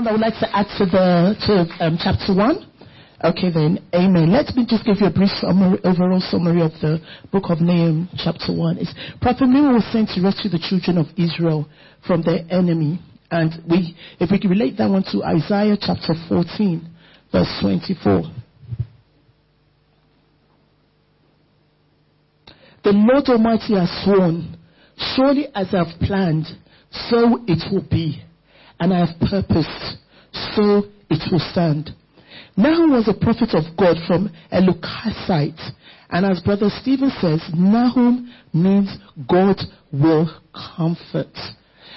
one that would like to add to chapter 1? Okay then, amen. Let me just give you a brief summary, overall summary of the book of Nahum, chapter 1. It's Prophet Nahum was sent to rescue the children of Israel from their enemy. And if we can relate that one to Isaiah chapter 14, verse 24. The Lord Almighty has sworn, surely as I have planned, so it will be. And I have purposed, so it will stand. Nahum was a prophet of God from Elukasite. And as Brother Stephen says, Nahum means God will comfort.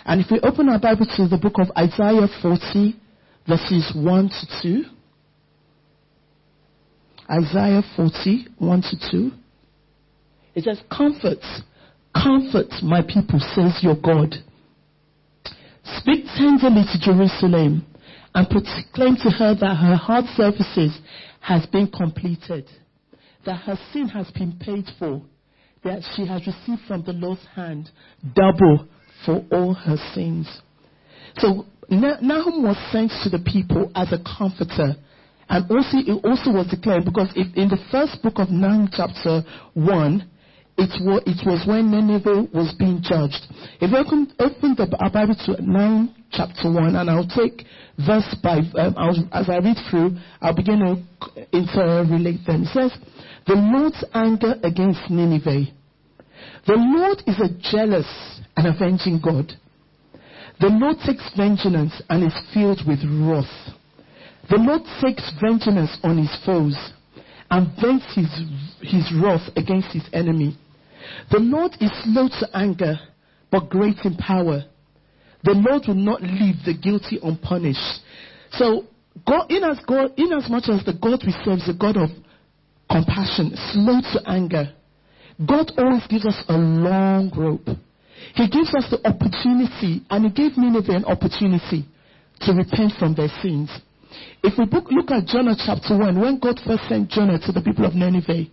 And if we open our Bible to the book of Isaiah 40, verses 1 to 2. Isaiah 40, 1 to 2. It says, comfort my people, says your God. Speak tenderly to Jerusalem and proclaim to her that her hard services has been completed, that her sin has been paid for, that she has received from the Lord's hand double for all her sins. So Nahum was sent to the people as a comforter, and also it also was declared, because if in the first book of Nahum chapter 1, it was when Nineveh was being judged. If we open our Bible to Nahum chapter 1, and I'll take verse by as I read through, I'll begin to interrelate them. It says, the Lord's anger against Nineveh. The Lord is a jealous and avenging God. The Lord takes vengeance and is filled with wrath. The Lord takes vengeance on his foes and vents his wrath against his enemy. The Lord is slow to anger, but great in power. The Lord will not leave the guilty unpunished. So, inasmuch as the God we serve is a God of compassion, slow to anger, God always gives us a long rope. He gives us the opportunity, and he gave Nineveh an opportunity to repent from their sins. If we look at Jonah chapter 1, when God first sent Jonah to the people of Nineveh,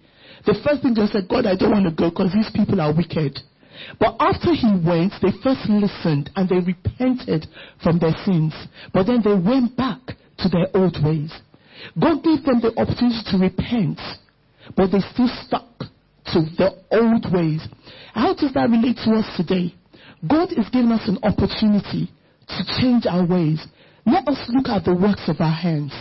the first thing they said, God, I don't want to go because these people are wicked. But after he went, they first listened and they repented from their sins. But then they went back to their old ways. God gave them the opportunity to repent, but they still stuck to their old ways. How does that relate to us today? God is giving us an opportunity to change our ways. Let us look at the works of our hands.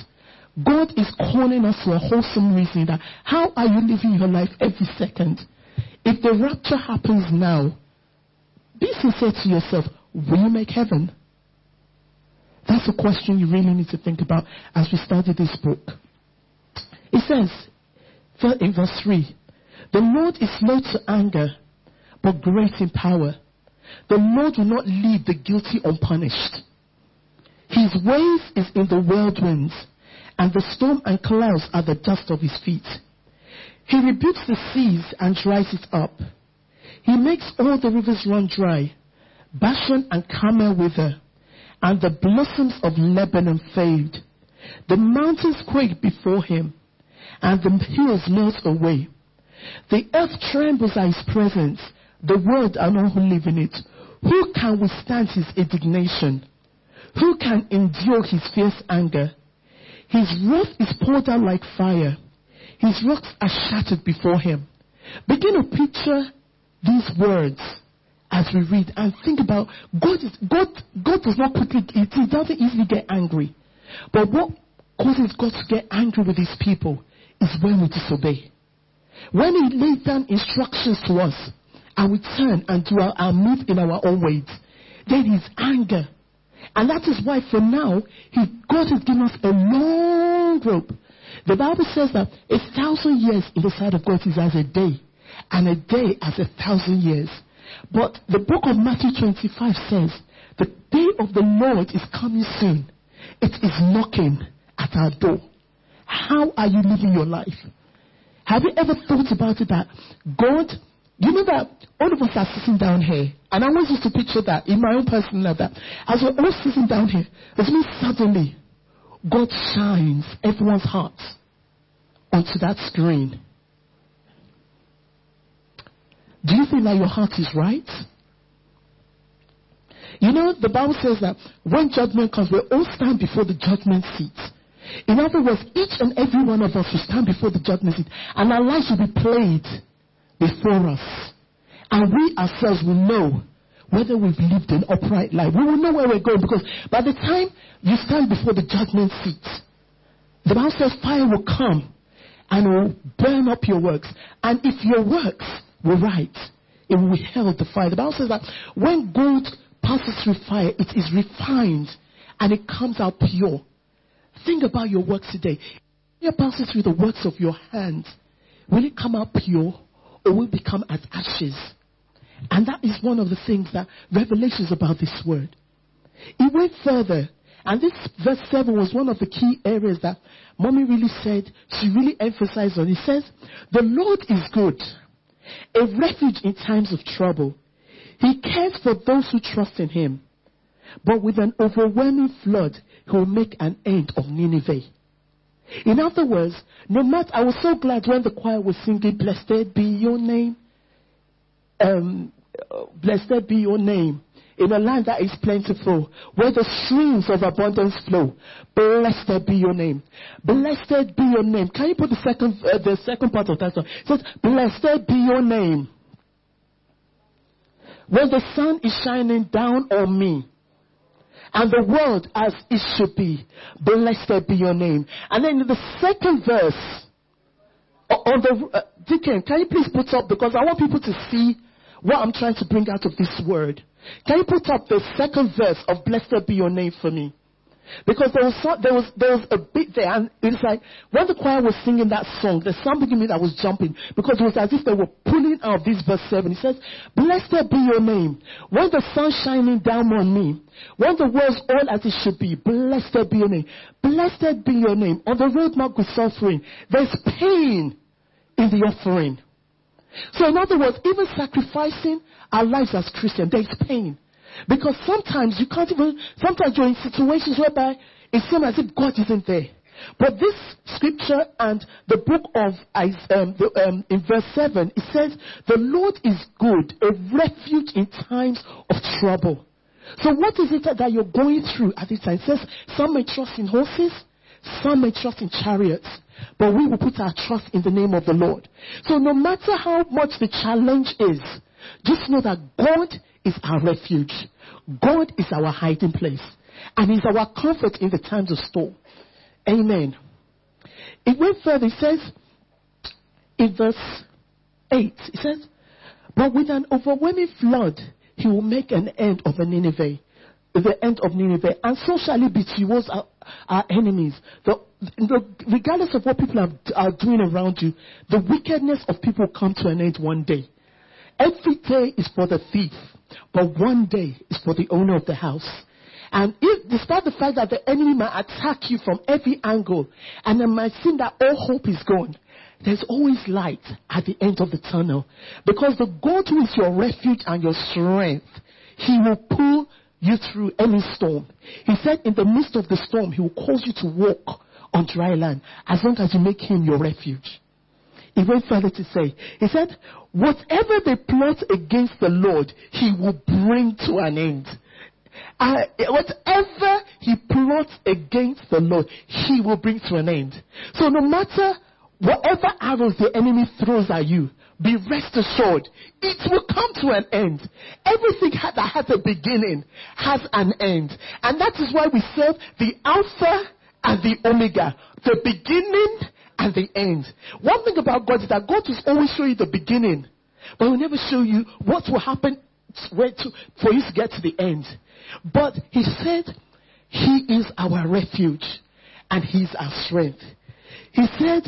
God is calling us to a wholesome reason that how are you living your life every second? If the rapture happens now, be sincere to yourself, will you make heaven? That's a question you really need to think about as we study this book. It says in verse 3, the Lord is slow to anger, but great in power. The Lord will not leave the guilty unpunished. His ways is in the whirlwinds, and the storm and clouds are the dust of his feet. He rebukes the seas and dries it up. He makes all the rivers run dry. Bashan and Carmel wither, and the blossoms of Lebanon fade. The mountains quake before him, and the hills melt away. The earth trembles at his presence, the world and all who live in it. Who can withstand his indignation? Who can endure his fierce anger? His wrath is poured out like fire. His rocks are shattered before him. Begin to picture these words as we read and think about God does not quickly, he doesn't easily get angry. But what causes God to get angry with his people is when we disobey. When he laid down instructions to us and we turn and do our move in our own ways, then his anger. And that is why for now, God has given us a long rope. The Bible says that 1,000 years in the sight of God is as a day, and a day as 1,000 years. But the book of Matthew 25 says, the day of the Lord is coming soon. It is knocking at our door. How are you living your life? Have you ever thought about it that God, you know that all of us are sitting down here, and I always used to picture that in my own personal life, that as we're all sitting down here, it means suddenly God shines everyone's heart onto that screen. Do you think that your heart is right? You know, the Bible says that when judgment comes, we all stand before the judgment seat. In other words, each and every one of us will stand before the judgment seat, and our lives will be played before us. And we ourselves will know whether we've lived an upright life. We will know where we're going, because by the time you stand before the judgment seat, the Bible says fire will come and it will burn up your works. And if your works were right, it will be held to fire. The Bible says that when gold passes through fire, it is refined and it comes out pure. Think about your works today. If it passes through the works of your hands, will it come out pure or will it become as ashes? And that is one of the things that Revelation is about, this word. It went further, and this verse 7 was one of the key areas that Mommy really said, she really emphasized on. It says, the Lord is good, a refuge in times of trouble. He cares for those who trust in him. But with an overwhelming flood, he will make an end of Nineveh. In other words, no matter, I was so glad when the choir was singing, blessed be your name. Blessed be your name in a land that is plentiful, where the streams of abundance flow. Blessed be your name. Blessed be your name. Can you put the second part of that song? It says, blessed be your name. When the sun is shining down on me, and the world as it should be, blessed be your name. And then in the second verse, on the Deacon, can you please put up, because I want people to see what I'm trying to bring out of this word. Can you put up the second verse of blessed be your name for me? Because there was a bit there, and it's like when the choir was singing that song, there's something in me that was jumping, because it was as if they were pulling out this verse 7. It says, blessed be your name. When the sun shining down on me, when the world's all as it should be, blessed be your name. Blessed be your name. On the road marked with suffering, there's pain in the offering. So in other words, even sacrificing our lives as Christians, there is pain. Because sometimes you're in situations whereby it seems as if God isn't there. But this scripture and the book of in verse 7, it says, the Lord is good, a refuge in times of trouble. So what is it that you're going through at this time? It says, some may trust in horses, some may trust in chariots, but we will put our trust in the name of the Lord. So no matter how much the challenge is, just know that God is our refuge. God is our hiding place. And is our comfort in the times of storm. Amen. It went further. It says, in verse 8, it says, but with an overwhelming flood, he will make an end of Nineveh. The end of Nineveh. And so shall it be towards our enemies. Regardless of what people are doing around you, the wickedness of people come to an end one day. Every day is for the thief, but one day is for the owner of the house. And if, despite the fact that the enemy might attack you from every angle, and it might seem that all hope is gone, there's always light at the end of the tunnel. Because the God who is your refuge and your strength, he will pull you through any storm. He said in the midst of the storm, he will cause you to walk on dry land, as long as you make him your refuge. He went further to say, he said, whatever they plot against the Lord, he will bring to an end. Whatever he plots against the Lord, he will bring to an end. So no matter whatever arrows the enemy throws at you, be rest assured, it will come to an end. Everything that has a beginning has an end. And that is why we serve the Alpha and the Omega, the beginning and the end. One thing about God is that God will always show you the beginning, but he will never show you what will happen for you to get to the end. But he said, he is our refuge and he is our strength. He said,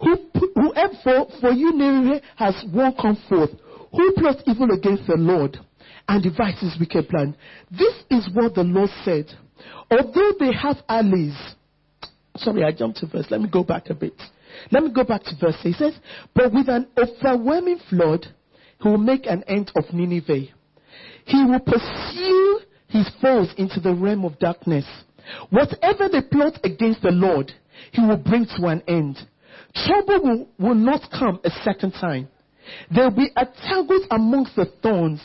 whoever for you Nineveh has won't come forth, who plots evil against the Lord and devises wicked plan. This is what the Lord said. Although they have allies, sorry, I jumped to verse. Let me go back a bit. Let me go back to verse 8. It says, but with an overwhelming flood, he will make an end of Nineveh. He will pursue his foes into the realm of darkness. Whatever they plot against the Lord, he will bring to an end. Trouble will not come a second time. There will be a tegut amongst the thorns,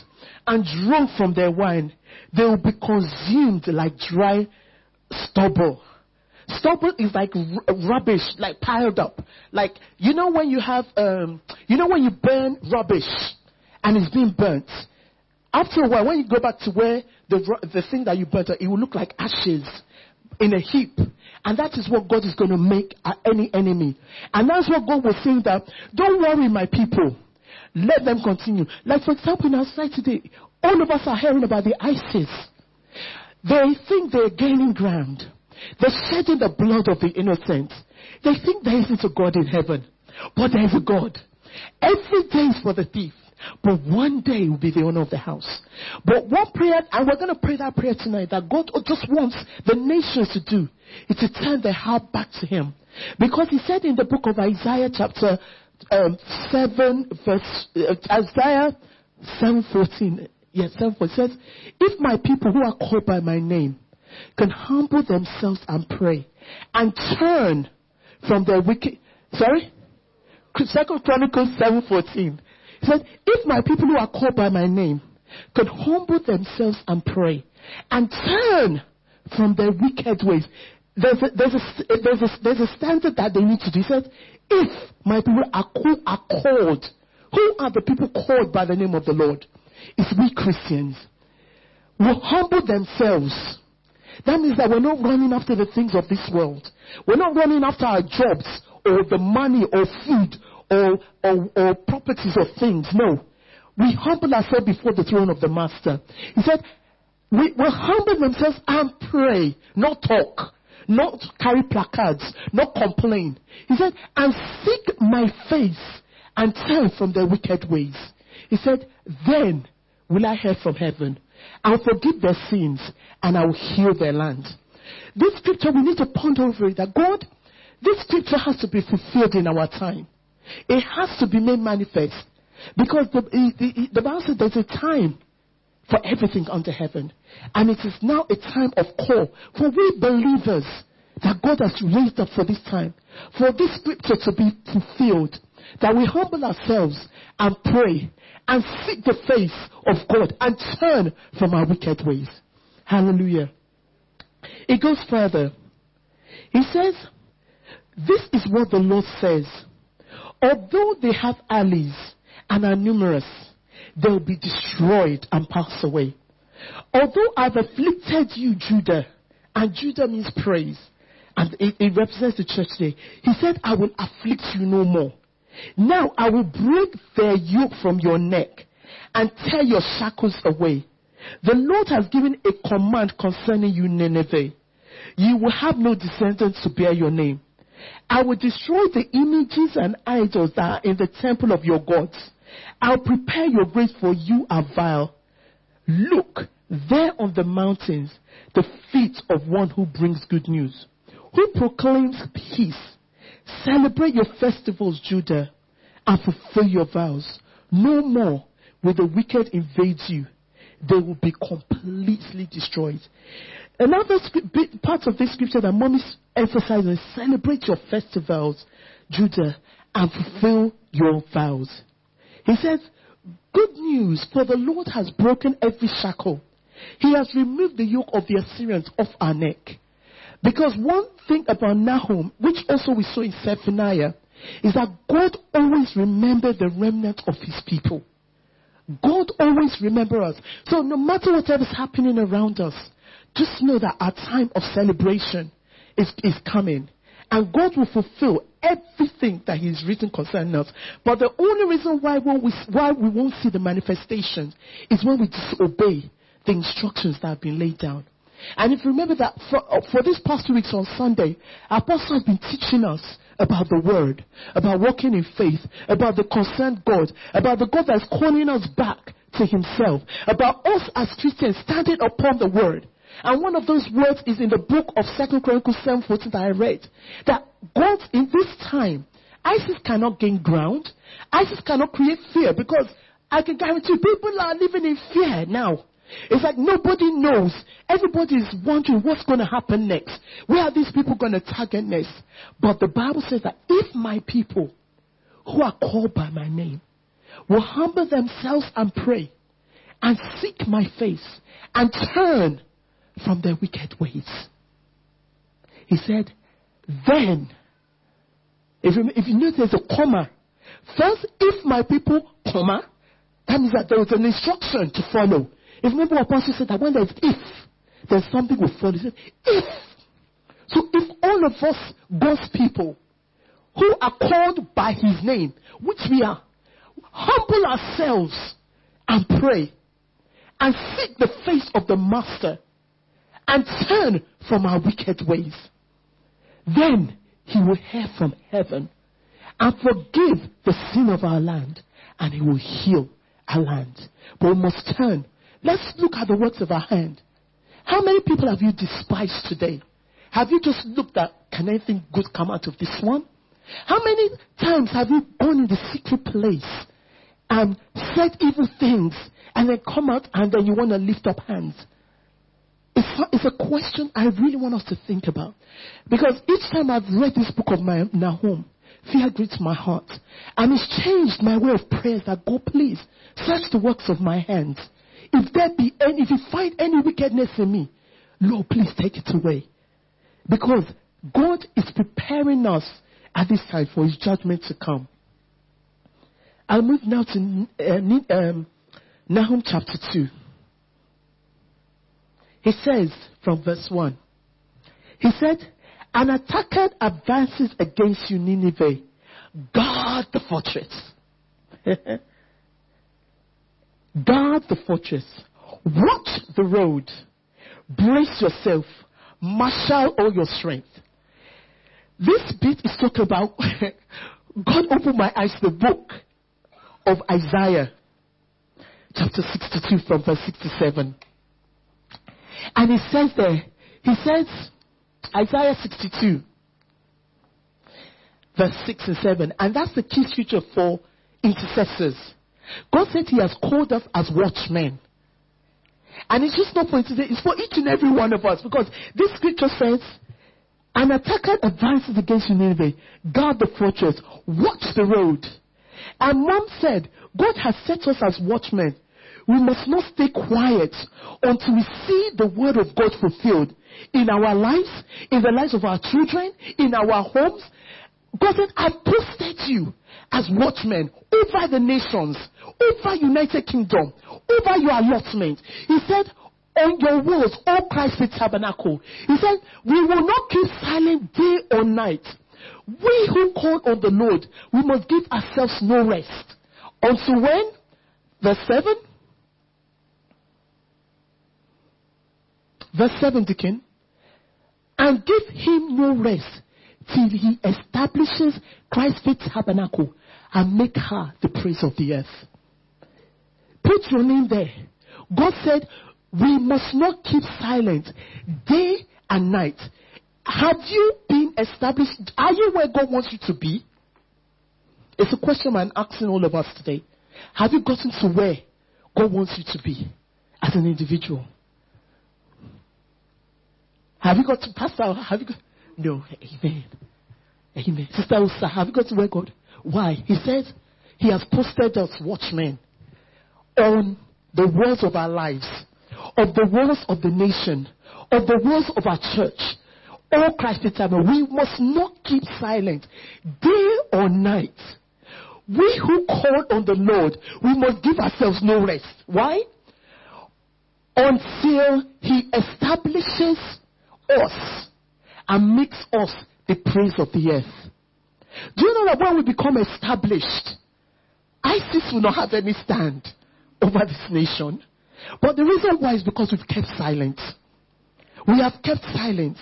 and drunk from their wine. They will be consumed like dry stubble. Stubble is like rubbish, like piled up. Like, you know when you have, you know when you burn rubbish and it's being burnt? After a while, when you go back to where the thing that you burnt, it will look like ashes in a heap. And that is what God is going to make at any enemy. And that's what God was saying, that don't worry my people. Let them continue. Like for example, in our society today, all of us are hearing about the ISIS. They think they're gaining ground. They're shedding the blood of the innocent. They think there isn't a God in heaven, but there is a God. Every day is for the thief, but one day will be the owner of the house. But one prayer, and we're going to pray that prayer tonight, that God just wants the nations to do, is to turn their heart back to Him. Because He said in the book of Isaiah chapter 7, verse Isaiah 7:14, yes, 7:14 says, if my people who are called by my name can humble themselves and pray and turn from their wicked, 2 Chronicles 7:14. He said, if my people who are called by my name could humble themselves and pray and turn from their wicked ways. There's a standard that they need to do. He said, if my people are called, who are the people called by the name of the Lord? It's we Christians. Will humble themselves. That means that we're not running after the things of this world. We're not running after our jobs or the money or food or properties or things. No. We humble ourselves before the throne of the Master. He said, we will humble themselves and pray, not talk, not carry placards, not complain. He said, and seek my face and turn from their wicked ways. He said, then will I hear from heaven. I'll forgive their sins and I'll heal their land. This scripture, we need to ponder over it, that God, this scripture has to be fulfilled in our time. It has to be made manifest, because the Bible says there's a time for everything under heaven, and it is now a time of call for we believers that God has raised up for this time, for this scripture to be fulfilled, that we humble ourselves and pray and seek the face of God and turn from our wicked ways. Hallelujah. It goes further. He says, this is what the Lord says. Although they have allies and are numerous, they will be destroyed and pass away. Although I've afflicted you, Judah, and Judah means praise, and it represents the church today. He said, I will afflict you no more. Now I will break their yoke from your neck and tear your shackles away. The Lord has given a command concerning you, Nineveh. You will have no descendants to bear your name. I will destroy the images and idols that are in the temple of your gods. I'll prepare your graves, for you are vile. Look, there on the mountains, the feet of one who brings good news, who proclaims peace. Celebrate your festivals, Judah, and fulfill your vows. No more will the wicked invade you. They will be completely destroyed. Another part of this scripture that Mommy emphasizes is celebrate your festivals, Judah, and fulfill your vows. He says, good news, for the Lord has broken every shackle. He has removed the yoke of the Assyrians off our neck. Because one thing about Nahum, which also we saw in Zephaniah, is that God always remembered the remnant of His people. God always remembers us. So no matter whatever is happening around us, just know that our time of celebration is coming. And God will fulfill everything that He's written concerning us. But the only reason why we won't see the manifestations is when we disobey the instructions that have been laid down. And if you remember that for these past 2 weeks on Sunday, our pastor has been teaching us about the Word, about walking in faith, about the concerned God, about the God that's calling us back to Himself, about us as Christians standing upon the Word. And one of those words is in the book of 2 Chronicles 7:14 that I read, that God in this time, ISIS cannot gain ground, ISIS cannot create fear, because I can guarantee people are living in fear now. It's like nobody knows. Everybody is wondering what's going to happen next. Where are these people going to target next? But the Bible says that if my people who are called by my name will humble themselves and pray and seek my face and turn from their wicked ways. He said, then, if you notice there's a comma, first, if my people, comma, that means that there is an instruction to follow. If remember what Apostle said, that when there's if, there's something will follow. He said, if. So if all of us, God's people, who are called by his name, which we are, humble ourselves and pray and seek the face of the Master and turn from our wicked ways, then he will hear from heaven and forgive the sin of our land, and he will heal our land. But we must turn. Let's look at the works of our hand. How many people have you despised today? Have you just looked at, can anything good come out of this one? How many times have you gone in the secret place and said evil things and then come out and then you want to lift up hands? It's a question I really want us to think about. Because each time I've read this book of Nahum, fear grips my heart. And it's changed my way of prayers that God, please, search the works of my hands. If you find any wickedness in me, Lord, please take it away. Because God is preparing us at this time for his judgment to come. I'll move now to Nahum chapter 2. He says from verse 1. He said, an attacker advances against you, Nineveh. Guard the fortress. Guard the fortress. Watch the road. Brace yourself. Marshal all your strength. This bit is talking about God opened my eyes to the book of Isaiah, chapter 62 from verse 67. And he says there, Isaiah 62, verse 6 and 7. And that's the key feature for intercessors. God said he has called us as watchmen. And it's just not for today, it's for each and every one of us. Because this scripture says, an attacker advances against you, Nineveh. Guard the fortress. Watch the road. And Mom said, God has set us as watchmen. We must not stay quiet until we see the word of God fulfilled in our lives, in the lives of our children, in our homes. God said, I posted you as watchmen over the nations, over United Kingdom, over your allotment. He said, on your walls, all Christ the tabernacle. He said, we will not keep silent day or night. We who call on the Lord, we must give ourselves no rest. Until when? Verse 7. Verse 7, Deacon. And give him no rest till he establishes Christ's tabernacle and make her the praise of the earth. Put your name there. God said, we must not keep silent day and night. Have you been established? Are you where God wants you to be? It's a question I'm asking all of us today. Have you gotten to where God wants you to be as an individual? Have you got to, Pastor? Have you got? No, amen. Amen. Sister Usa, have you got to where God? Why? He says he has posted us watchmen on the walls of our lives, of the walls of the nation, of the walls of our church. All Christ the time. We must not keep silent day or night. We who call on the Lord, we must give ourselves no rest. Why? Until he establishes us and makes us the praise of the earth. Do you know that when we become established, ISIS will not have any stand over this nation? But the reason why is because we've kept silent. We have kept silent.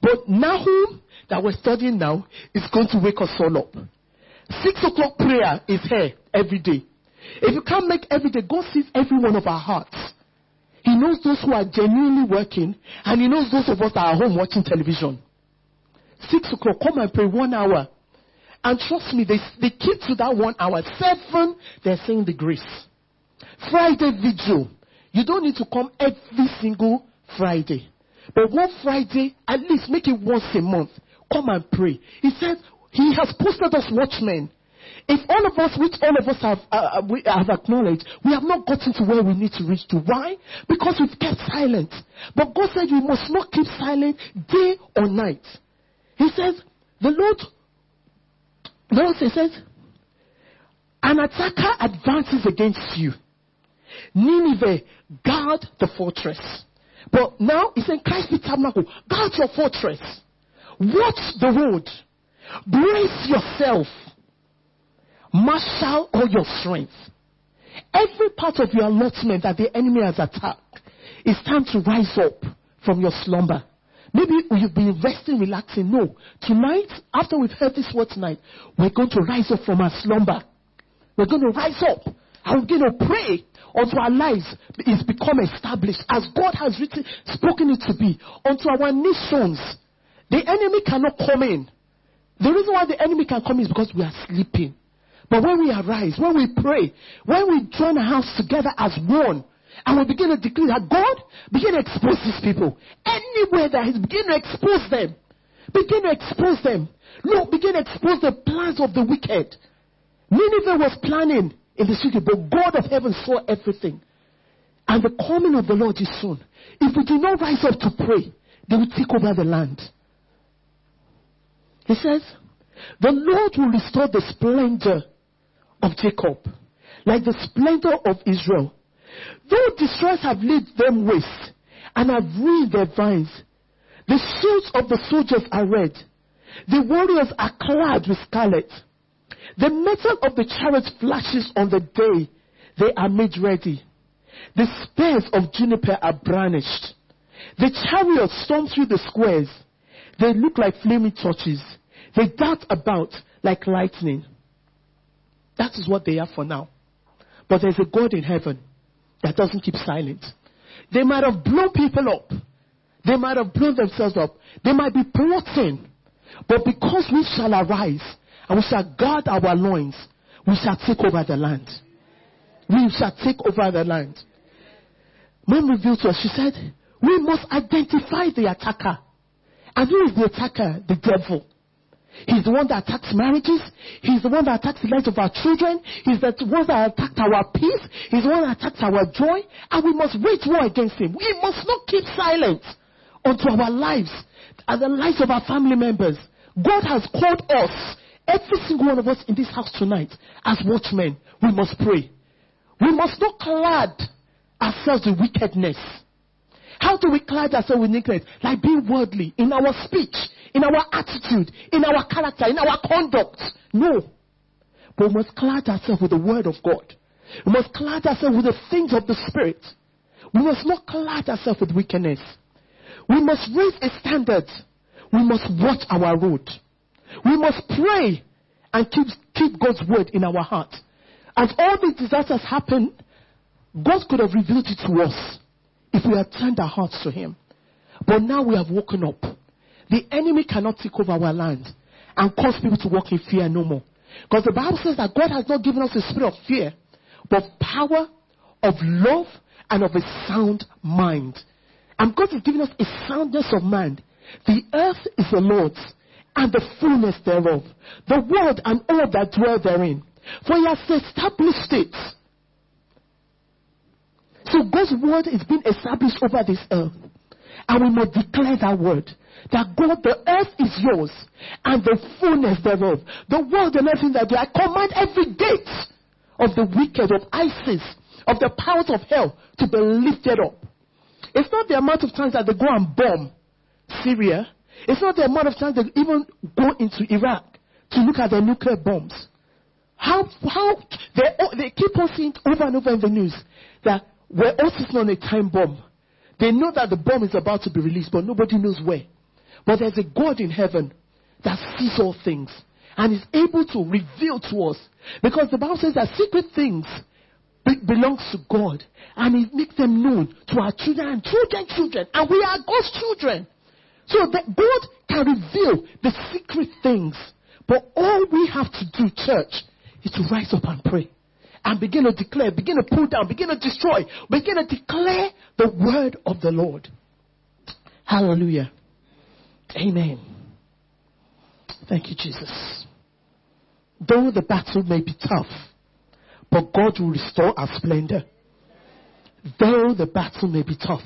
But Nahum that we're studying now is going to wake us all up. 6 o'clock prayer is here every day. If you can't make every day, God sees every one of our hearts. He knows those who are genuinely working, and he knows those of us that are home watching television. 6 o'clock, come and pray 1 hour. And trust me, they keep to that 1 hour. 7, they're saying the grace. Friday vigil. You don't need to come every single Friday. But one Friday, at least make it once a month. Come and pray. He said, he has posted us watchmen. If all of us, which all of us have acknowledged, we have not gotten to where we need to reach to. Why? Because we've kept silent. But God said you must not keep silent day or night. He says, the Lord says, an attacker advances against you. Nineveh, guard the fortress. But now it's in Christ the tabernacle. Guard your fortress. Watch the road. Brace yourself. Marshal all your strength. Every part of your allotment that the enemy has attacked, it's time to rise up from your slumber. Maybe you've been resting, relaxing. No. Tonight, after we've heard this word tonight, we're going to rise up from our slumber. We're going to rise up. I'm going to pray until our lives is become established as God has written, spoken it to be. Unto our nations, the enemy cannot come in. The reason why the enemy can come in is because we are sleeping. But when we arise, when we pray, when we join our house together as one, and we begin to declare that God, begin to expose these people. Anywhere that He's begin to expose them. Begin to expose them. Look, begin to expose the plans of the wicked. Nineveh was planning in the city, but God of heaven saw everything. And the coming of the Lord is soon. If we do not rise up to pray, they will take over the land. He says, the Lord will restore the splendor of Jacob, like the splendor of Israel. Though destroyers have laid them waste and have ruined their vines, the shields of the soldiers are red. The warriors are clad with scarlet. The metal of the chariots flashes on the day they are made ready. The spears of juniper are burnished. The chariots storm through the squares. They look like flaming torches. They dart about like lightning. That is what they are for now. But there's a God in heaven that doesn't keep silent. They might have blown people up. They might have blown themselves up. They might be plotting. But because we shall arise, and we shall guard our loins, we shall take over the land. We shall take over the land. Mom revealed to us, she said, we must identify the attacker. And who is the attacker? The devil. He's the one that attacks marriages. He's the one that attacks the lives of our children. He's the one that attacks our peace. He's the one that attacks our joy. And we must wage war against him. We must not keep silent unto our lives and the lives of our family members. God has called us, every single one of us in this house tonight, as watchmen. We must pray. We must not clad ourselves with wickedness. How do we clad ourselves with wickedness? Like being worldly, in our speech, in our attitude, in our character, in our conduct. No. But we must clad ourselves with the word of God. We must clad ourselves with the things of the Spirit. We must not clad ourselves with wickedness. We must raise a standard. We must watch our road. We must pray and keep God's word in our heart. As all these disasters happen, God could have revealed it to us if we had turned our hearts to Him. But now we have woken up. The enemy cannot take over our land and cause people to walk in fear no more. Because the Bible says that God has not given us a spirit of fear, but power, of love, and of a sound mind. And God has given us a soundness of mind. The earth is the Lord's, and the fullness thereof, the world and all that dwell therein. For He has established it. So God's word is being established over this earth. And we must declare that word. That God, the earth is yours, and the fullness thereof, the world and everything that I command every gate of the wicked, of ISIS, of the powers of hell, to be lifted up. It's not the amount of times that they go and bomb Syria. It's not the amount of time they even go into Iraq to look at their nuclear bombs. How they keep on seeing it over and over in the news that we're all sitting on a time bomb. They know that the bomb is about to be released, but nobody knows where. But there's a God in heaven that sees all things and is able to reveal to us. Because the Bible says that secret things belongs to God, and He makes them known to our children and children. And we are God's children. So that God can reveal the secret things. But all we have to do, church, is to rise up and pray. And begin to declare, begin to pull down, begin to destroy, begin to declare the word of the Lord. Hallelujah. Amen. Thank you, Jesus. though the battle may be tough, but God will restore our splendor. Though the battle may be tough,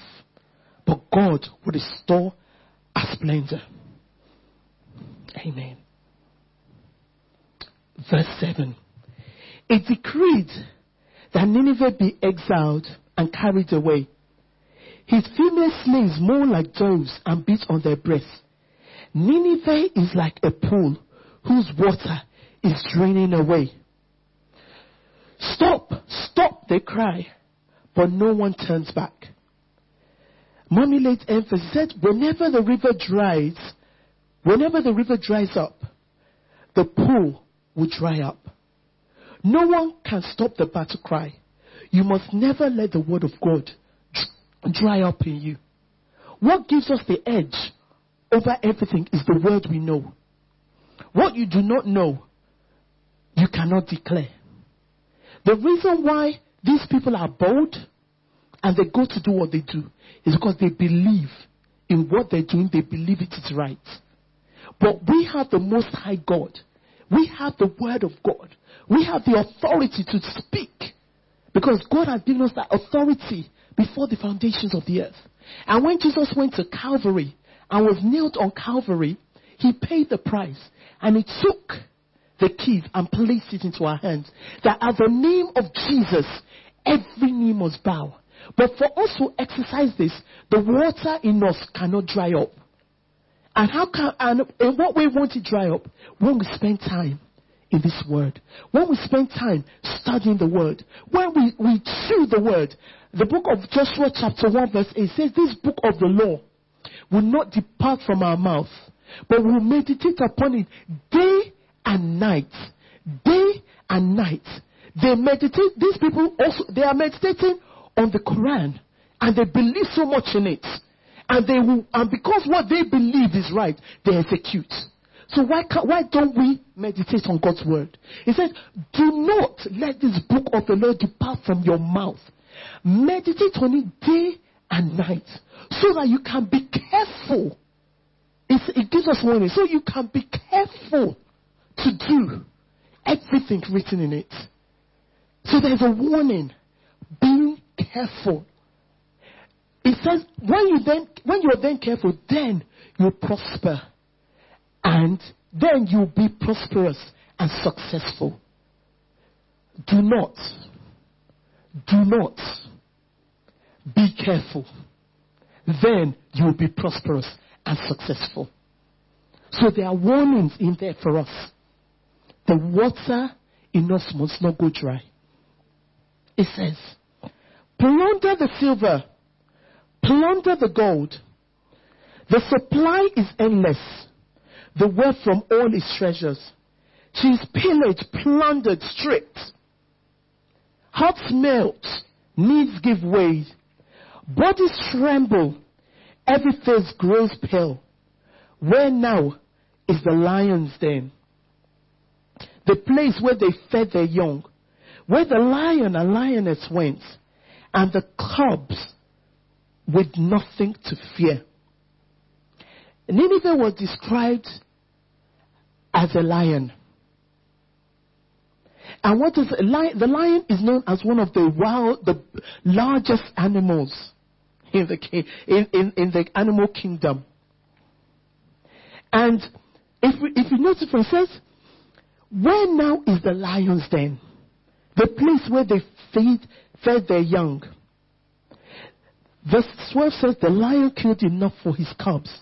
but God will restore our splendor. Amen. Verse 7. It decreed that Nineveh be exiled and carried away. His female slaves mourn like doves and beat on their breasts. Nineveh is like a pool whose water is draining away. Stop, stop, they cry, but no one turns back. Mummy emphasized, whenever the river dries up, the pool will dry up. No one can stop the battle cry. You must never let the word of God dry up in you. What gives us the edge over everything is the word we know. What you do not know, you cannot declare. The reason why these people are bold and they go to do what they do is because they believe in what they're doing. They believe it is right. But we have the Most High God. We have the Word of God. We have the authority to speak because God has given us that authority before the foundations of the earth. And when Jesus went to Calvary and was nailed on Calvary, he paid the price and he took the keys and placed it into our hands. That at the name of Jesus, every knee must bow. But for us to exercise this, the water in us cannot dry up. And in what way won't it dry up? When we spend time in this word. When we spend time studying the word. When we chew the word. The book of Joshua chapter 1 verse 8 says, this book of the law will not depart from our mouth, but we will meditate upon it day and night. Day and night. They meditate. These people also, they are meditating on the Quran, and they believe so much in it, and because what they believe is right, they execute. So why don't we meditate on God's word? He says, do not let this book of the Lord depart from your mouth. Meditate on it day and night, so that you can be careful. It gives us warning, so you can be careful to do everything written in it. So there's a warning. Being careful. It says, when you are then careful, then you prosper. And then you'll be prosperous and successful. Do not be careful. Then you'll be prosperous and successful. So there are warnings in there for us. The water in us must not go dry. It says, plunder the silver, plunder the gold. The supply is endless. The wealth from all its treasures. She is pillaged, plundered, stripped. Hearts melt, knees give way. Bodies tremble, every face grows pale. Where now is the lion's den? The place where they fed their young. Where the lion and lioness went, and the cubs with nothing to fear. Nineveh was described as a lion. And what is a lion? The lion is known as one of the largest animals in the animal kingdom. And if you notice, it says, where now is the lion's den? The place where they fed their young. Verse 12 says, the lion killed enough for his cubs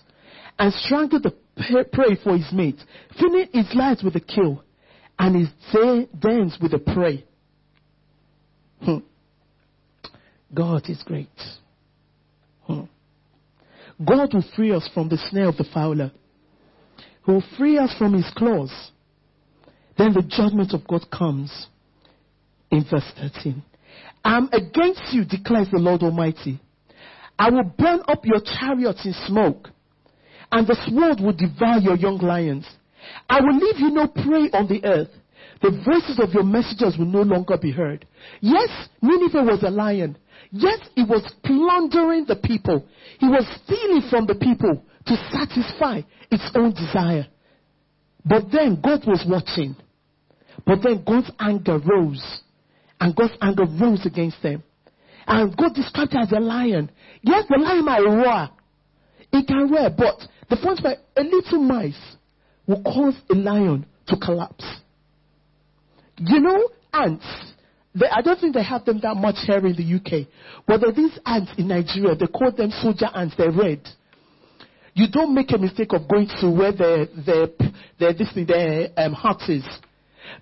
and strangled the prey for his mate, filling his lives with the kill and his dens with the prey. God is great. God will free us from the snare of the fowler. He will free us from his claws. Then the judgment of God comes. In verse 13, I am against you, declares the Lord Almighty. I will burn up your chariots in smoke, and the sword will devour your young lions. I will leave you no prey on the earth. The voices of your messengers will no longer be heard. Yes, Nineveh was a lion. Yes, he was plundering the people. He was stealing from the people to satisfy its own desire. But then God was watching. But then God's anger rose. And God's anger rose against them. And God described it as a lion. Yes, the lion might roar. It can roar, but the point where a little mice will cause a lion to collapse. You know, ants. I don't think they have them that much here in the UK. But there are these ants in Nigeria. They call them soldier ants. They're red. You don't make a mistake of going to where their heart is.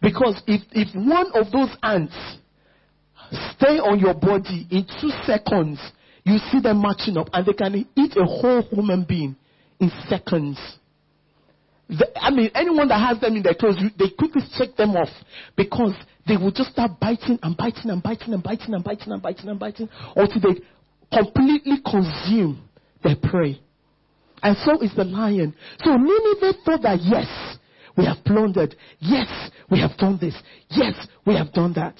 Because if one of those ants stay on your body in 2 seconds, you see them marching up, and they can eat a whole human being in seconds. Anyone that has them in their clothes, they quickly shake them off, because they will just start biting and biting and biting and biting and biting and biting and biting until they completely consume their prey. And so is the lion. So Nineveh thought that, yes, we have plundered. Yes, we have done this. Yes, we have done that.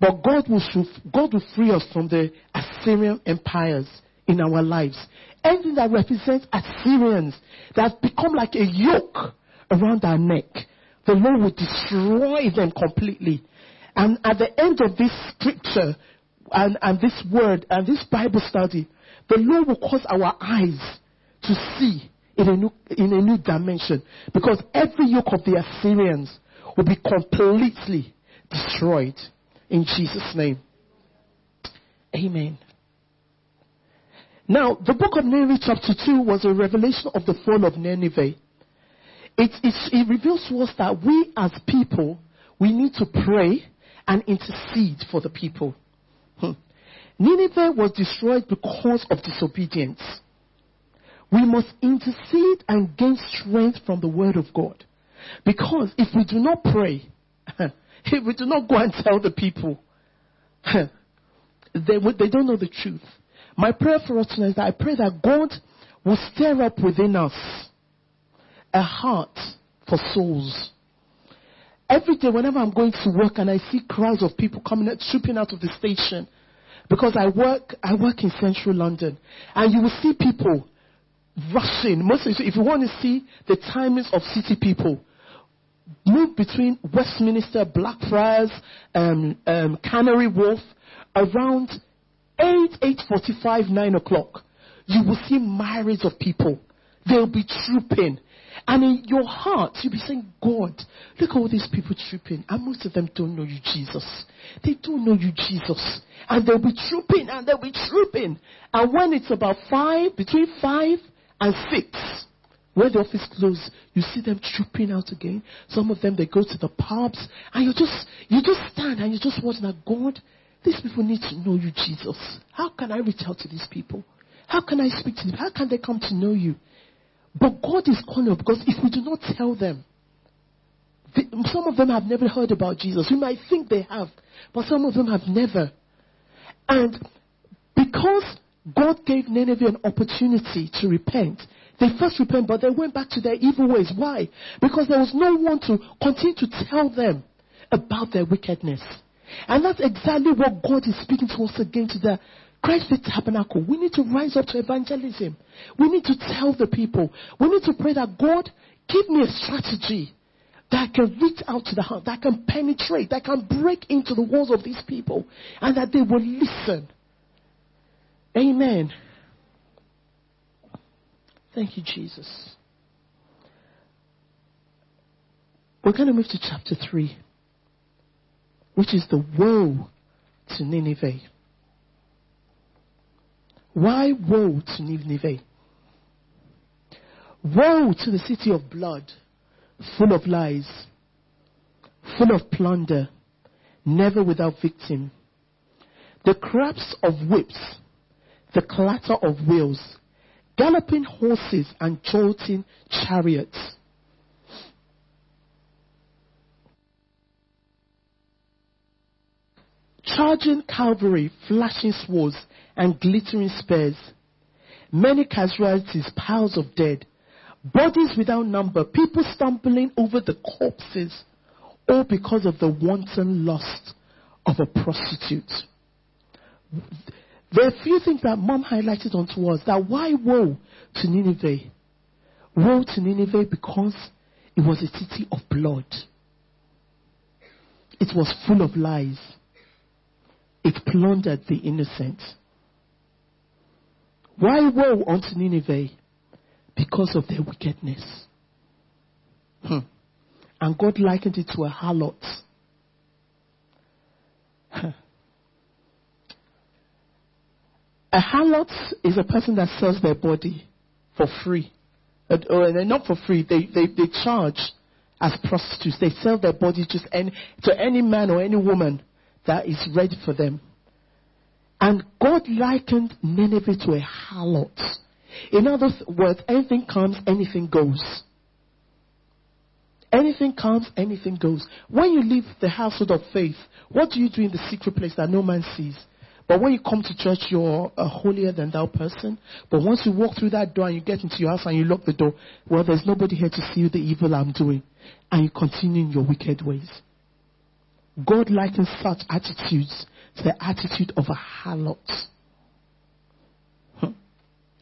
But God will free us from the Assyrian empires in our lives. Anything that represents Assyrians that has become like a yoke around our neck, the Lord will destroy them completely. And at the end of this scripture and this word and this Bible study, the Lord will cause our eyes to see in a new dimension, because every yoke of the Assyrians will be completely destroyed. In Jesus' name. Amen. Now, the book of Nehemiah chapter 2 was a revelation of the fall of Nineveh. It reveals to us that we as people, we need to pray and intercede for the people. Nineveh was destroyed because of disobedience. We must intercede and gain strength from the word of God. Because if we do not pray, if we do not go and tell the people, they don't know the truth. My prayer for us tonight is that I pray that God will stir up within us a heart for souls. Every day, whenever I'm going to work and I see crowds of people coming out, trooping out of the station, because I work in central London, and you will see people rushing. Mostly, if you want to see the timings of city people, move between Westminster, Blackfriars, Canary Wharf, around 8:45, 9 o'clock. You will see myriads of people. They'll be trooping. And in your heart, you'll be saying, God, look at all these people trooping. And most of them don't know you, Jesus. They don't know you, Jesus. And they'll be trooping, and they'll be trooping. And when it's about 5, between 5 and 6, when the office closes, you see them trooping out again. Some of them, they go to the pubs, and you just stand and you just watch that. God, these people need to know you, Jesus. How can I reach out to these people? How can I speak to them? How can they come to know you? But God is calling, because if we do not tell them, some of them have never heard about Jesus. We might think they have, but some of them have never. And because God gave Nineveh an opportunity to repent, they first repented, but they went back to their evil ways. Why? Because there was no one to continue to tell them about their wickedness. And that's exactly what God is speaking to us again to the Christ the Tabernacle. We need to rise up to evangelism. We need to tell the people. We need to pray that, God, give me a strategy that can reach out to the heart, that can penetrate, that can break into the walls of these people, and that they will listen. Amen. Thank you, Jesus. We're going to move to chapter 3, which is the woe to Nineveh. Why woe to Nineveh? Woe to the city of blood, full of lies, full of plunder, never without victim. The craps of whips, the clatter of wheels, galloping horses and jolting chariots. Charging cavalry, flashing swords and glittering spears. Many casualties, piles of dead. Bodies without number, people stumbling over the corpses, all because of the wanton lust of a prostitute. There are a few things that Mom highlighted unto us, that why woe to Nineveh? Woe to Nineveh because it was a city of blood. It was full of lies. It plundered the innocent. Why woe unto Nineveh? Because of their wickedness. And God likened it to a harlot. A harlot is a person that sells their body for free. Or not for free, they charge as prostitutes. They sell their body to any man or any woman that is ready for them. And God likened Nineveh to a harlot. In other words, anything comes, anything goes. Anything comes, anything goes. When you leave the household of faith, what do you do in the secret place that no man sees? But when you come to church, you're a holier than thou person. But once you walk through that door and you get into your house and you lock the door, well, there's nobody here to see the evil I'm doing. And you continue in your wicked ways. God likens such attitudes to the attitude of a harlot.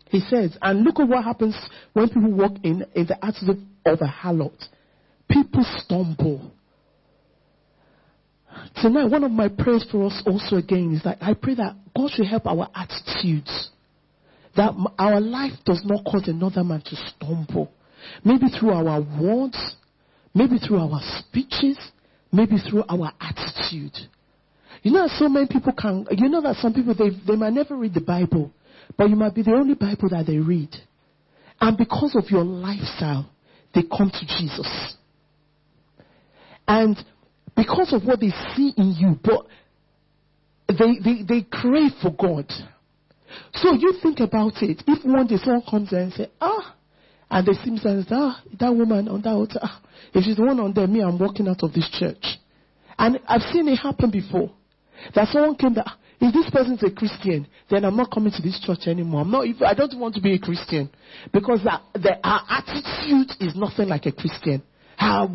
He says, and look at what happens when people walk in the attitude of a harlot. People stumble. Tonight, one of my prayers for us also again is that I pray that God should help our attitudes. That our life does not cause another man to stumble. Maybe through our words, maybe through our speeches, maybe through our attitude. You know that so many people can, you know that some people, they might never read the Bible, but you might be the only Bible that they read. And because of your lifestyle, they come to Jesus. And because of what they see in you, but they crave for God. So you think about it. If one day someone comes and says, and they see me and say, that woman on that altar, if she's the one on there, me, I'm walking out of this church. And I've seen it happen before. That someone came that, if this person's a Christian, then I'm not coming to this church anymore. I don't want to be a Christian. Because our attitude is nothing like a Christian. Her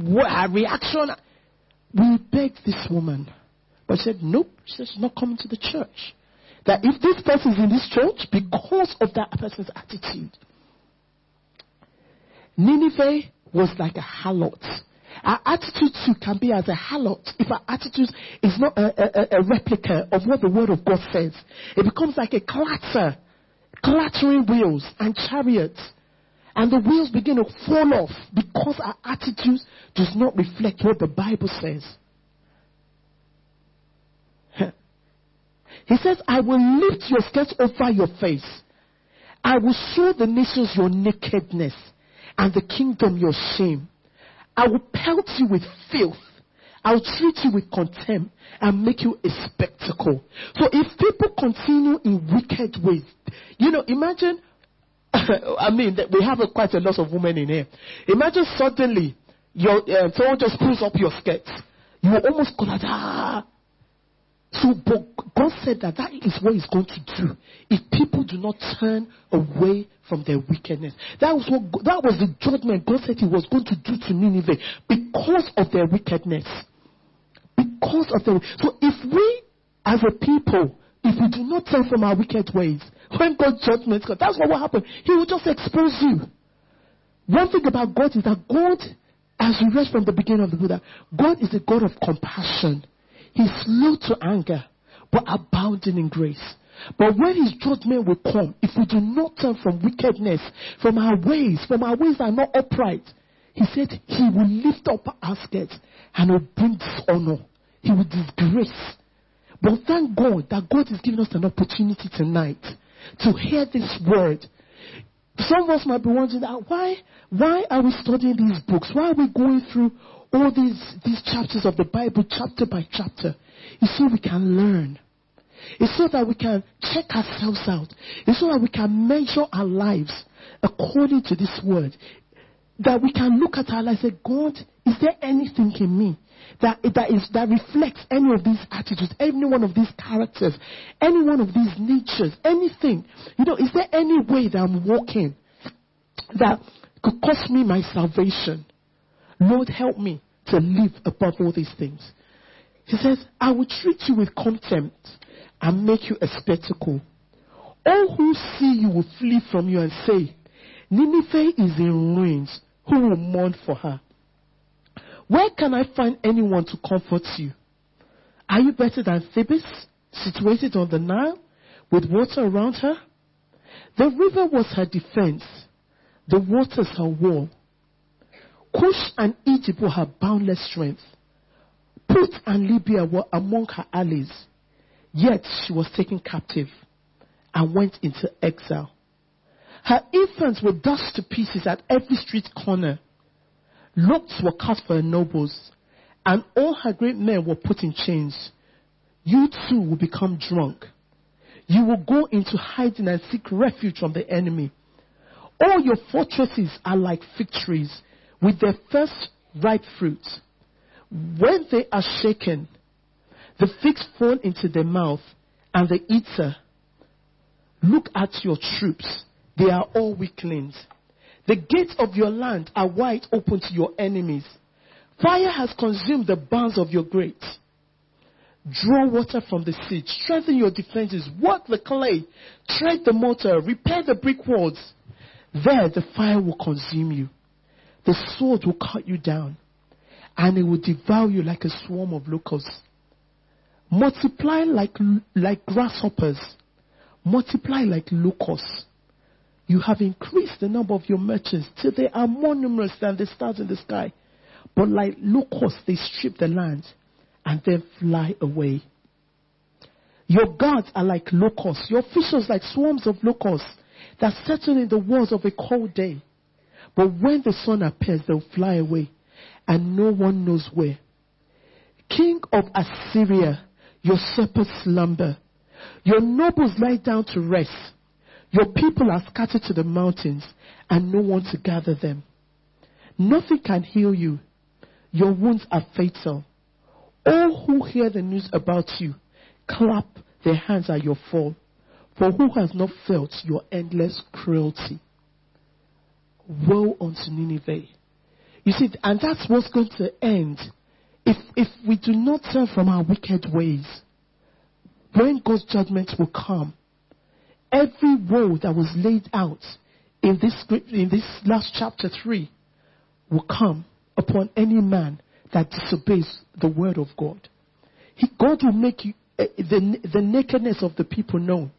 reaction... We begged this woman, but she said, nope, she's not coming to the church. That if this person is in this church, because of that person's attitude. Nineveh was like a harlot. Our attitude too can be as a harlot. If our attitude is not a replica of what the word of God says, it becomes like a clatter, clattering wheels and chariots. And the wheels begin to fall off because our attitudes does not reflect what the Bible says. He says, I will lift your skirts over your face. I will show the nations your nakedness and the kingdom your shame. I will pelt you with filth. I will treat you with contempt and make you a spectacle. So if people continue in wicked ways, imagine... I mean, we have quite a lot of women in here. Imagine suddenly someone just pulls up your skirt. You will almost go like, So, but God said that is what He's going to do if people do not turn away from their wickedness. That was the judgment God said He was going to do to Nineveh because of their wickedness. So if we as a people, if we do not turn from our wicked ways, when God's judgment comes, that's what will happen. He will just expose you. One thing about God is that God, as we read from the beginning of the Buddha, God is a God of compassion. He's slow to anger, but abounding in grace. But when His judgment will come, if we do not turn from wickedness, from our ways that are not upright, He said He will lift up our skirts and will bring dishonor. He will disgrace. But thank God that God is giving us an opportunity tonight to hear this word. Some of us might be wondering that why are we studying these books? Why are we going through all these chapters of the Bible, chapter by chapter? It's so we can learn. It's so that we can check ourselves out. It's so that we can measure our lives according to this word. That we can look at our lives and say, God, is there anything in me that reflects any of these attitudes, any one of these characters, any one of these natures, anything? Is there any way that I'm walking that could cost me my salvation? Lord, help me to live above all these things. He says, I will treat you with contempt and make you a spectacle. All who see you will flee from you and say, Nineveh is in ruins. Who will mourn for her? Where can I find anyone to comfort you? Are you better than Thebes, situated on the Nile, with water around her? The river was her defense, the waters her wall. Cush and Egypt were her boundless strength. Put and Libya were among her allies. Yet she was taken captive and went into exile. Her infants were dashed to pieces at every street corner. Locks were cut for her nobles, and all her great men were put in chains. You too will become drunk. You will go into hiding and seek refuge from the enemy. All your fortresses are like fig trees with their first ripe fruit. When they are shaken, the figs fall into their mouth and the eater. Look at your troops. They are all weaklings. The gates of your land are wide open to your enemies. Fire has consumed the barns of your great. Draw water from the siege. Strengthen your defenses. Work the clay. Tread the mortar. Repair the brick walls. There the fire will consume you. The sword will cut you down, and it will devour you like a swarm of locusts. Multiply like grasshoppers. Multiply like locusts. You have increased the number of your merchants till they are more numerous than the stars in the sky. But like locusts, they strip the land and then fly away. Your guards are like locusts. Your officials like swarms of locusts that settle in the walls of a cold day. But when the sun appears, they'll fly away, and no one knows where. King of Assyria, your shepherds slumber. Your nobles lie down to rest. Your people are scattered to the mountains, and no one to gather them. Nothing can heal you. Your wounds are fatal. All who hear the news about you clap their hands at your fall. For who has not felt your endless cruelty? Woe unto Nineveh. You see, and that's what's going to end. If we do not turn from our wicked ways, when God's judgment will come, every woe that was laid out in this last chapter 3 will come upon any man that disobeys the word of God. God will make you, the nakedness of the people known.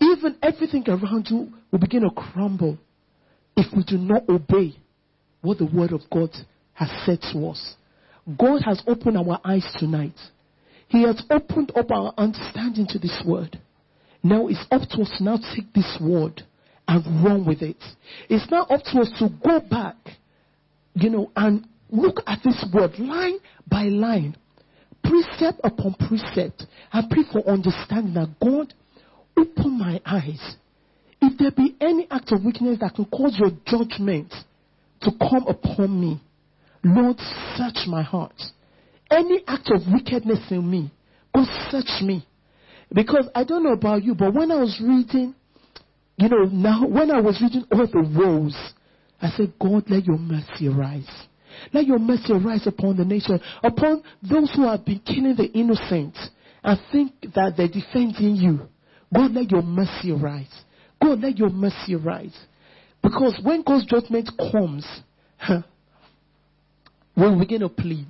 Even everything around you will begin to crumble if we do not obey what the word of God has said to us. God has opened our eyes tonight. He has opened up our understanding to this word. Now it's up to us to now take this word and run with it. It's now up to us to go back, and look at this word line by line, precept upon precept. I pray for understanding that God, open my eyes. If there be any act of weakness that can cause your judgment to come upon me, Lord, search my heart. Any act of wickedness in me, God, search me. Because I don't know about you, but when I was reading, all the woes, I said, God, let your mercy arise. Let your mercy arise upon the nation, upon those who have been killing the innocent and think that they're defending you. God, let your mercy arise. God, let your mercy arise. Because when God's judgment comes, we'll begin to plead.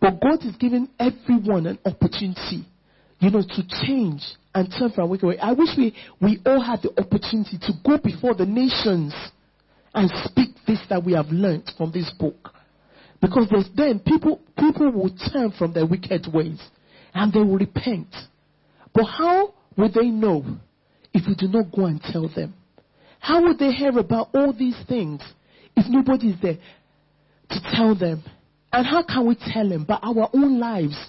But God is giving everyone an opportunity, to change and turn from wicked ways. I wish we all had the opportunity to go before the nations and speak this that we have learned from this book. Because then people will turn from their wicked ways and they will repent. But how will they know if we do not go and tell them? How will they hear about all these things if nobody is there to tell them? And how can we tell them? By our own lives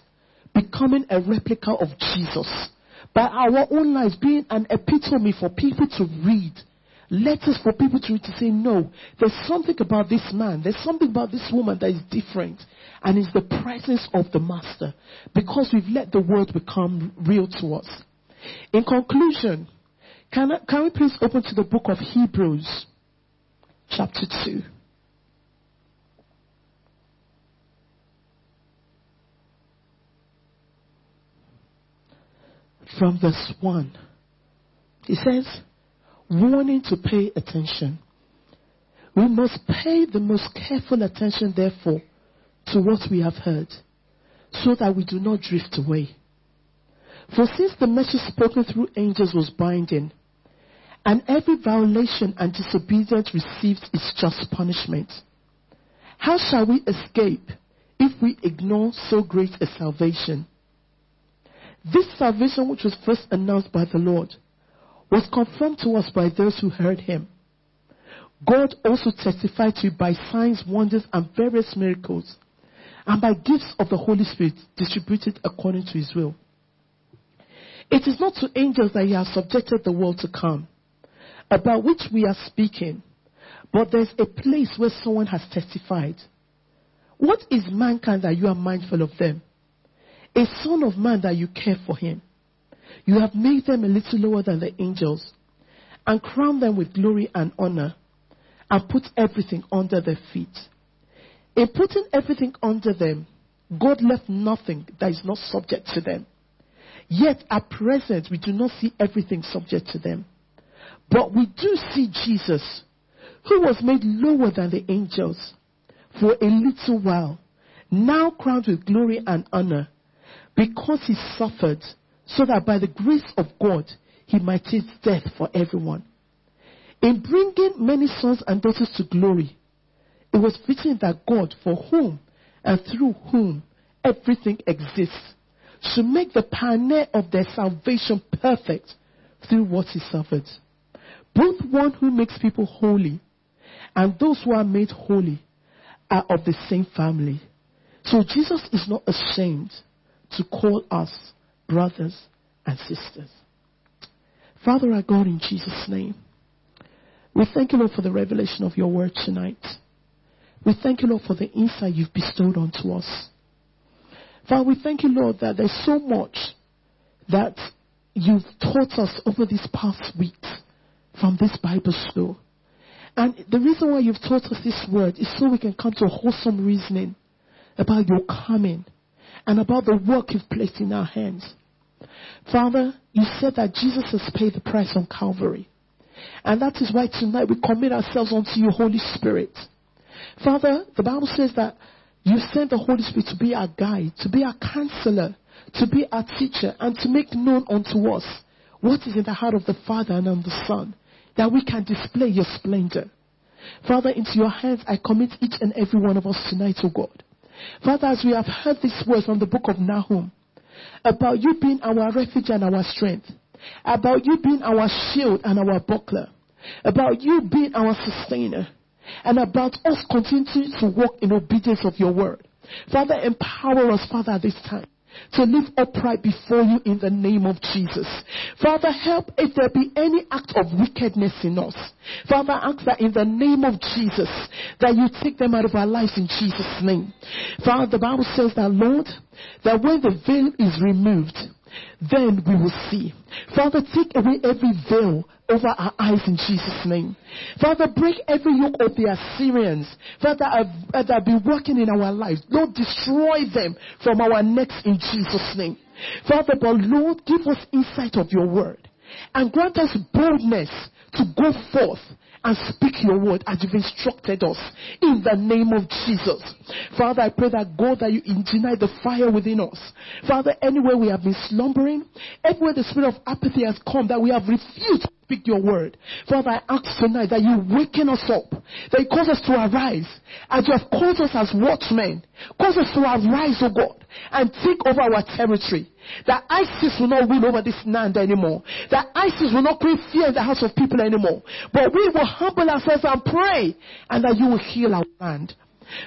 becoming a replica of Jesus. By our own lives being an epitome for people to read. Letters for people to say, no, there's something about this man, there's something about this woman that is different, and it's the presence of the Master, because we've let the word become real to us. In conclusion, can we please open to the book of Hebrews, chapter 2. From verse 1, it says, warning to pay attention. We must pay the most careful attention, therefore, to what we have heard, so that we do not drift away. For since the message spoken through angels was binding, and every violation and disobedience receives its just punishment, how shall we escape if we ignore so great a salvation? This salvation, which was first announced by the Lord, was confirmed to us by those who heard him. God also testified to it by signs, wonders, and various miracles, and by gifts of the Holy Spirit distributed according to his will. It is not to angels that he has subjected the world to come, about which we are speaking, but there is a place where someone has testified. What is mankind that you are mindful of them? A son of man that you care for him? You have made them a little lower than the angels, and crowned them with glory and honor, and put everything under their feet. In putting everything under them, God left nothing that is not subject to them. Yet at present, we do not see everything subject to them. But we do see Jesus, who was made lower than the angels for a little while, now crowned with glory and honor, because he suffered, so that by the grace of God, he might taste death for everyone. In bringing many sons and daughters to glory, it was fitting that God, for whom and through whom everything exists, should make the pioneer of their salvation perfect through what he suffered. Both one who makes people holy and those who are made holy are of the same family. So Jesus is not ashamed to call us brothers and sisters. Father, our God, in Jesus' name, we thank you, Lord, for the revelation of your word tonight. We thank you, Lord, for the insight you've bestowed onto us. Father, we thank you, Lord, that there's so much that you've taught us over these past weeks from this Bible school. And the reason why you've taught us this word is so we can come to a wholesome reasoning about your coming and about the work you've placed in our hands. Father, you said that Jesus has paid the price on Calvary. And that is why tonight we commit ourselves unto you, Holy Spirit. Father, the Bible says that you sent the Holy Spirit to be our guide, to be our counselor, to be our teacher, and to make known unto us what is in the heart of the Father and of the Son, that we can display your splendor. Father, into your hands I commit each and every one of us tonight, O God. Father, as we have heard these words from the book of Nahum, about you being our refuge and our strength, about you being our shield and our buckler, about you being our sustainer, and about us continuing to walk in obedience of your word. Father, empower us, Father, at this time, to live upright before you in the name of Jesus. Father, help if there be any act of wickedness in us. Father, ask that in the name of Jesus, that you take them out of our lives in Jesus' name. Father, the Bible says that, Lord, that when the veil is removed, then we will see. Father, take away every veil over our eyes in Jesus' name. Father, break every yoke of the Assyrians, Father, that have been working in our lives. Lord, destroy them from our necks in Jesus' name. Father, but Lord, give us insight of your word and grant us boldness to go forth and speak your word as you've instructed us in the name of Jesus. Father, I pray that God, that you ignite the fire within us. Father, anywhere we have been slumbering, everywhere the spirit of apathy has come, that we have refused to speak your word. Father, I ask tonight that you waken us up, that you cause us to arise, as you have called us as watchmen. Cause us to arise, O God, and take over our territory. That ISIS will not rule over this land anymore. That ISIS will not create fear in the house of people anymore. But we will humble ourselves and pray, and that you will heal our land.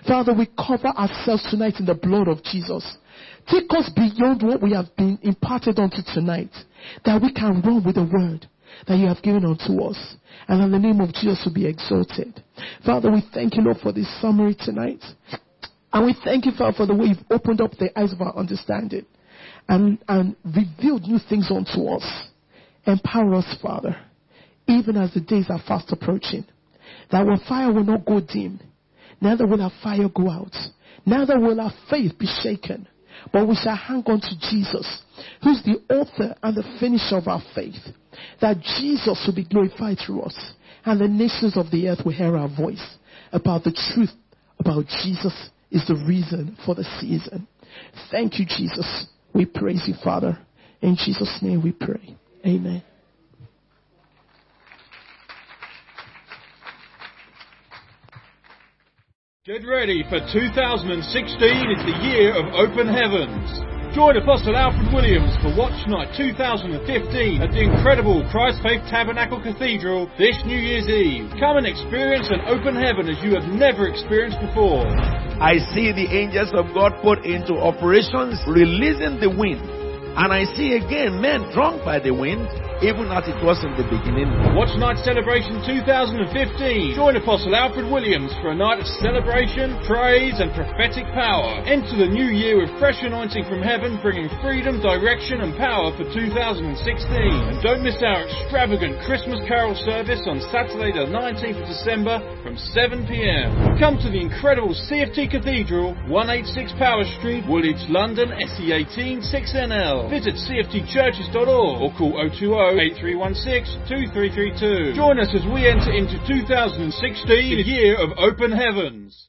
Father, we cover ourselves tonight in the blood of Jesus. Take us beyond what we have been imparted unto tonight, that we can run with the word that you have given unto us, and in the name of Jesus will be exalted. Father, we thank you, Lord, for this summary tonight. And we thank you, Father, for the way you've opened up the eyes of our understanding and revealed new things unto us. Empower us, Father, even as the days are fast approaching, that our fire will not go dim, neither will our fire go out, neither will our faith be shaken, but we shall hang on to Jesus, who's the author and the finisher of our faith, that Jesus will be glorified through us, and the nations of the earth will hear our voice about the truth about Jesus is the reason for the season. Thank you, Jesus. We praise you, Father. In Jesus' name we pray. Amen. Get ready for 2016 is the year of open heavens. Join Apostle Alfred Williams for Watch Night 2015 at the incredible Christ Faith Tabernacle Cathedral this New Year's Eve. Come and experience an open heaven as you have never experienced before. I see the angels of God put into operations, releasing the wind. And I see again men drunk by the wind, even as it was in the beginning. Watch Night Celebration 2015. Join Apostle Alfred Williams for a night of celebration, praise, and prophetic power. Enter the new year with fresh anointing from heaven, bringing freedom, direction, and power for 2016. And don't miss our extravagant Christmas carol service on Saturday the 19th of December from 7 p.m. Come to the incredible CFT Cathedral, 186 Power Street, Woolwich, London, SE18 6NL. Visit cftchurches.org or call 020-8316-2332. Join us as we enter into 2016, the year of open heavens.